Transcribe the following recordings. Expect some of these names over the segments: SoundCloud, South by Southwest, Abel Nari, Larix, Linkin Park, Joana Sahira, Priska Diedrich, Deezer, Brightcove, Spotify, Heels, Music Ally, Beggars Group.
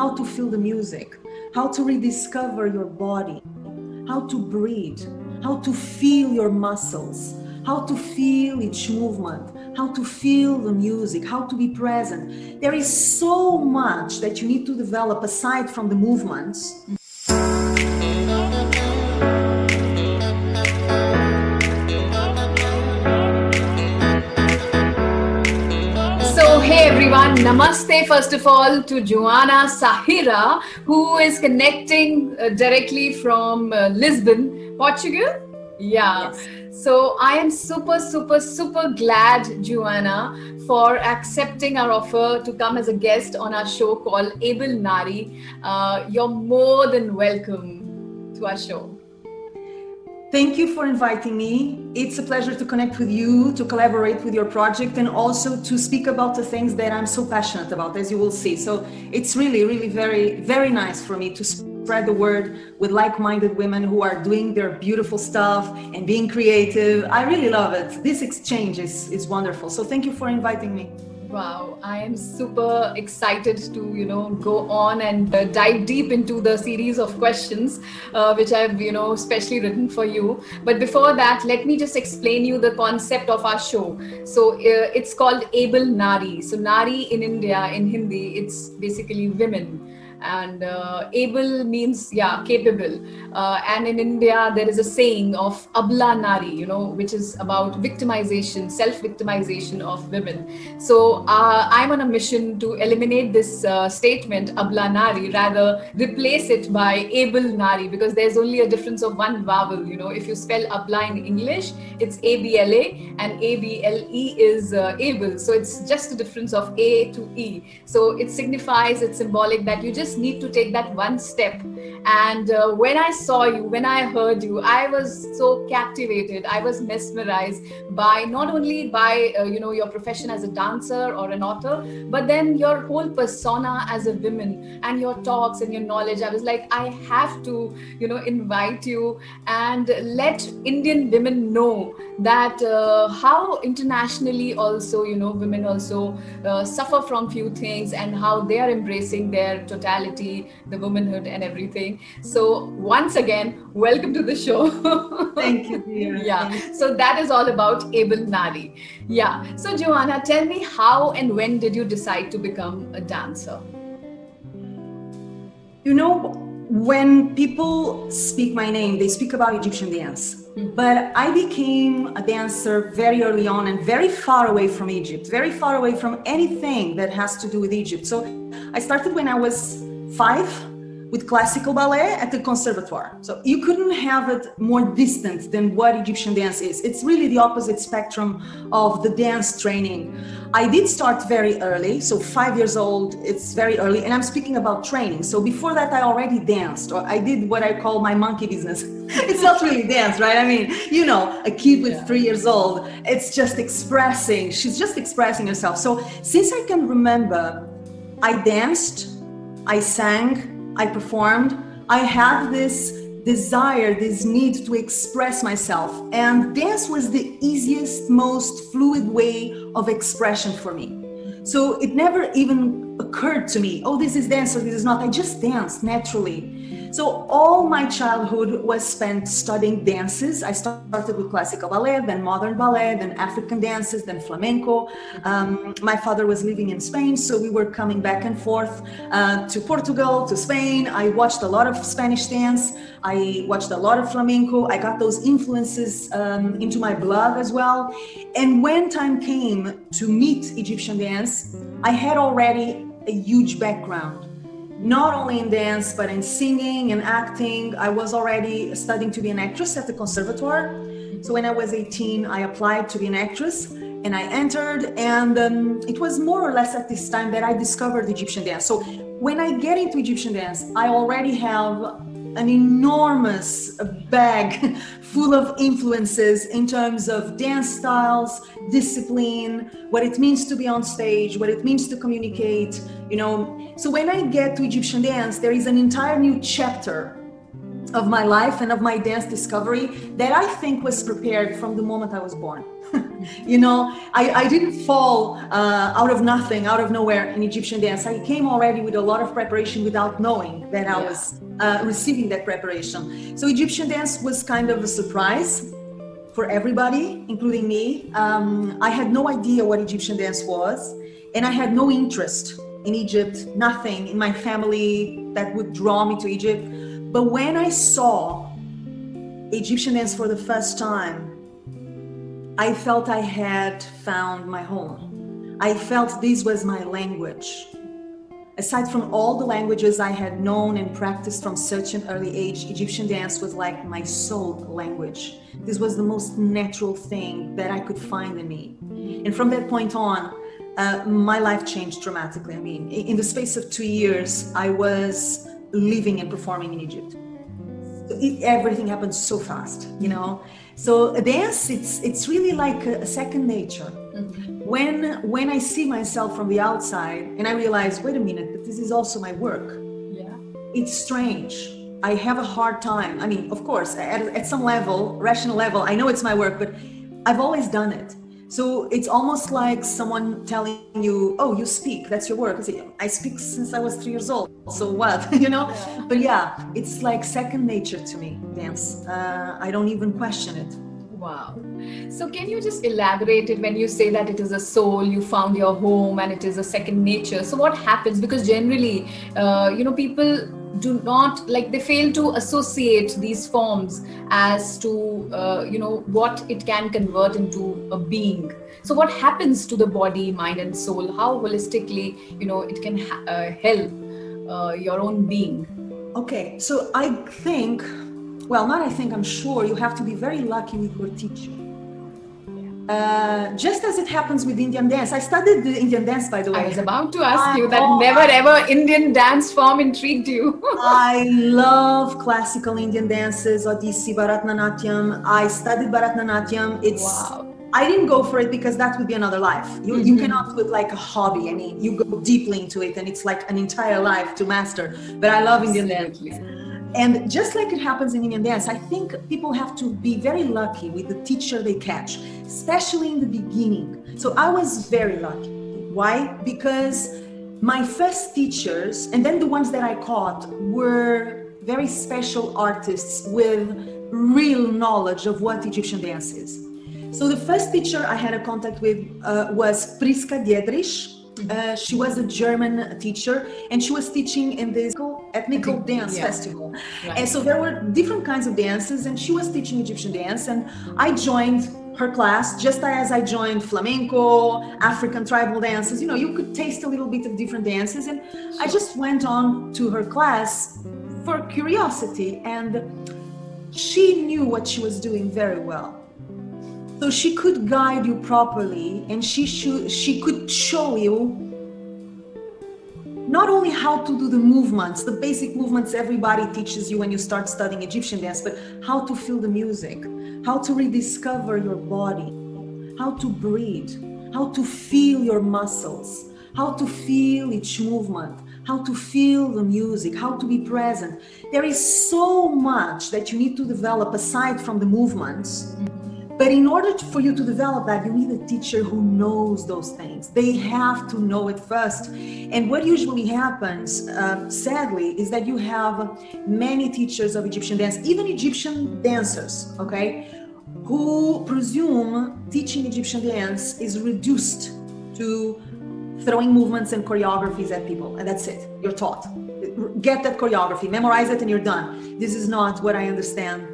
how to feel the music, how to rediscover your body, how to breathe, how to feel your muscles, how to feel each movement, how to feel the music, how to be present. There is so much that you need to develop aside from the movements. Hey everyone, namaste first of all to Joana Sahira, who is connecting directly from Lisbon, Portugal. Yeah, yes. So I am super glad, Joana, for accepting our offer to come as a guest on our show called Abel Nari. You're more than welcome to our show. Thank you for inviting me. It's a pleasure to connect with you, to collaborate with your project, and also to speak about the things that I'm so passionate about, as you will see. So it's really very, very nice for me to spread the word with like-minded women who are doing their beautiful stuff and being creative. I really love it. This exchange is wonderful. So thank you for inviting me. Wow, I am super excited to, go on and dive deep into the series of questions which I've, specially written for you. But before that, let me just explain you the concept of our show. So it's called Abel Nari. So Nari in India, in Hindi, it's basically women. And able means capable, and in India there is a saying of Abla Nari, which is about victimization, self-victimization of women. So I'm on a mission to eliminate this statement Abla Nari, rather replace it by Abel Nari, because there's only a difference of one vowel. If you spell Abla in English, it's A-B-L-A, and A-B-L-E is able. So it's just a difference of A to E. So it signifies, it's symbolic that you just need to take that one step. And when I saw you, when I heard you, I was so captivated. I was mesmerized by not only by your profession as a dancer or an author, but then your whole persona as a woman and your talks and your knowledge. I was like, I have to invite you and let Indian women know that how internationally also women also suffer from few things, and how they are embracing their totality, the womanhood and everything. So once again, welcome to the show. Thank you, dear. Yeah. So that is all about Abel Nari. Yeah. So Joana, tell me, how and when did you decide to become a dancer? When people speak my name, they speak about Egyptian dance. Mm-hmm. But I became a dancer very early on and very far away from Egypt, very far away from anything that has to do with Egypt. So I started when I was 5. With classical ballet at the conservatoire. So you couldn't have it more distant than what Egyptian dance is. It's really the opposite spectrum of the dance training. I did start very early, so 5 years old, it's very early, and I'm speaking about training. So before that, I already danced, or I did what I call my monkey business. It's not really dance, right? I mean, a kid with 3 years old, it's just expressing, she's just expressing herself. So since I can remember, I danced, I sang, I performed. I had this desire, this need to express myself. And dance was the easiest, most fluid way of expression for me. So it never even occurred to me, oh, this is dance or this is not. I just danced naturally. So all my childhood was spent studying dances. I started with classical ballet, then modern ballet, then African dances, then flamenco. My father was living in Spain, so we were coming back and forth to Portugal, to Spain. I watched a lot of Spanish dance. I watched a lot of flamenco. I got those influences into my blood as well. And when time came to meet Egyptian dance, I had already a huge background, not only in dance, but in singing and acting. I was already studying to be an actress at the conservatoire. So when I was 18, I applied to be an actress and I entered. And it was more or less at this time that I discovered Egyptian dance. So when I get into Egyptian dance, I already have an enormous bag full of influences in terms of dance styles, discipline, what it means to be on stage, what it means to communicate. So when I get to Egyptian dance, there is an entire new chapter of my life and of my dance discovery that I think was prepared from the moment I was born. You know, I didn't fall out of nothing, out of nowhere in Egyptian dance. I came already with a lot of preparation without knowing that I was receiving that preparation. So Egyptian dance was kind of a surprise for everybody, including me. I had no idea what Egyptian dance was, and I had no interest in Egypt, nothing in my family that would draw me to Egypt. But when I saw Egyptian dance for the first time, I felt I had found my home. I felt this was my language. Aside from all the languages I had known and practiced from such an early age, Egyptian dance was like my soul language. This was the most natural thing that I could find in me. And from that point on, my life changed dramatically. I mean, in the space of 2 years, I was living and performing in Egypt. So everything happened so fast, you know? So dance, it's really like a second nature. Mm-hmm. When I see myself from the outside and I realize, wait a minute, but this is also my work. Yeah. It's strange. I have a hard time. I mean, of course, at some level, rational level, I know it's my work, but I've always done it. So it's almost like someone telling you, oh, you speak, that's your work. I say, I speak since I was 3 years old, so what, you know? Yeah. But yeah, it's like second nature to me, dance. I don't even question it. Wow. So can you just elaborate it when you say that it is a soul, you found your home and it is a second nature. So what happens? Because generally, people do not, like, they fail to associate these forms as to what it can convert into a being. So what happens to the body, mind and soul? How holistically, it can help your own being? Okay, so I'm sure you have to be very lucky with your teacher. Just as it happens with Indian dance. I studied the Indian dance, by the way. I was about to ask you that never ever Indian dance form intrigued you. I love classical Indian dances, Odissi, Bharatanatyam. I studied Bharatanatyam. I didn't go for it because that would be another life. You cannot do it like a hobby. I mean, you go deeply into it and it's like an entire life to master. But I love Indian dance. And just like it happens in Indian dance, I think people have to be very lucky with the teacher they catch, especially in the beginning. So I was very lucky. Why? Because my first teachers, and then the ones that I caught, were very special artists with real knowledge of what Egyptian dance is. So the first teacher I had a contact with was Priska Diedrich. She was a German teacher and she was teaching in this ethnical dance festival. Right. And so there were different kinds of dances and she was teaching Egyptian dance, and I joined her class just as I joined flamenco, African tribal dances. You know, you could taste a little bit of different dances, and I just went on to her class for curiosity, and she knew what she was doing very well. So she could guide you properly, and she could show you not only how to do the movements, the basic movements everybody teaches you when you start studying Egyptian dance, but how to feel the music, how to rediscover your body, how to breathe, how to feel your muscles, how to feel each movement, how to feel the music, how to be present. There is so much that you need to develop aside from the movements. But in order for you to develop that, you need a teacher who knows those things. They have to know it first. And what usually happens, sadly, is that you have many teachers of Egyptian dance, even Egyptian dancers, okay, who presume teaching Egyptian dance is reduced to throwing movements and choreographies at people. And that's it. You're taught. Get that choreography, memorize it, and you're done. This is not what I understand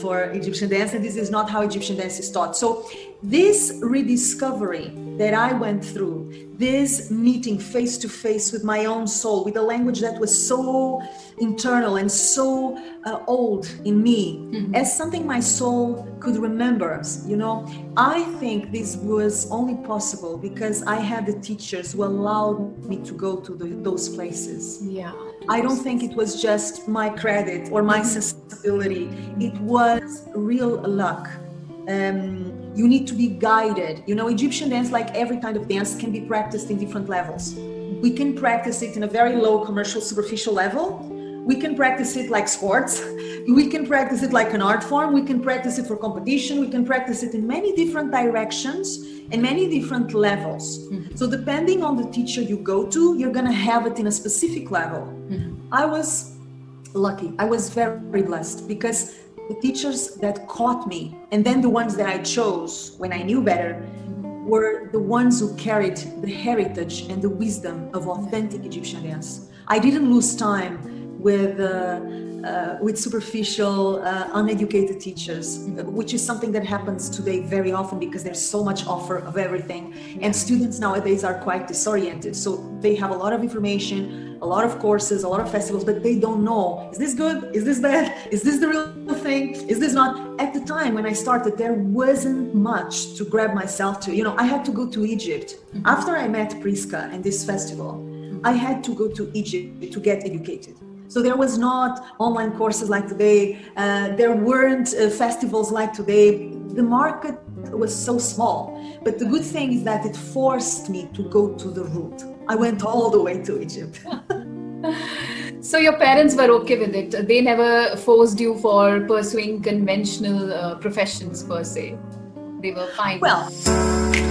for Egyptian dance, and this is not how Egyptian dance is taught. So this rediscovery that I went through, this meeting face to face with my own soul, with a language that was so internal and so old in me, as something my soul could remember, you know, I think this was only possible because I had the teachers who allowed me to go to those places. Yeah. I don't think it was just my credit or my sensibility. It was real luck. You need to be guided. You know, Egyptian dance, like every kind of dance, can be practiced in different levels. We can practice it in a very low, commercial, superficial level, We can practice it like sports, we can practice it like an art form, we can practice it for competition, we can practice it in many different directions and many different levels. Mm-hmm. So depending on the teacher you go to, you're going to have it in a specific level. Mm-hmm. I was lucky, I was very blessed, because the teachers that caught me and then the ones that I chose when I knew better were the ones who carried the heritage and the wisdom of authentic Egyptian dance. I didn't lose time with superficial, uneducated teachers, which is something that happens today very often because there's so much offer of everything. And students nowadays are quite disoriented. So they have a lot of information, a lot of courses, a lot of festivals, but they don't know, is this good? Is this bad? Is this the real thing? Is this not? At the time when I started, there wasn't much to grab myself to. You know, I had to go to Egypt. Mm-hmm. After I met Priska and this festival, I had to go to Egypt to get educated. So there was not online courses like today. There weren't festivals like today. The market was so small. But the good thing is that it forced me to go to the root. I went all the way to Egypt. So your parents were okay with it. They never forced you for pursuing conventional professions per se. They were fine. Well.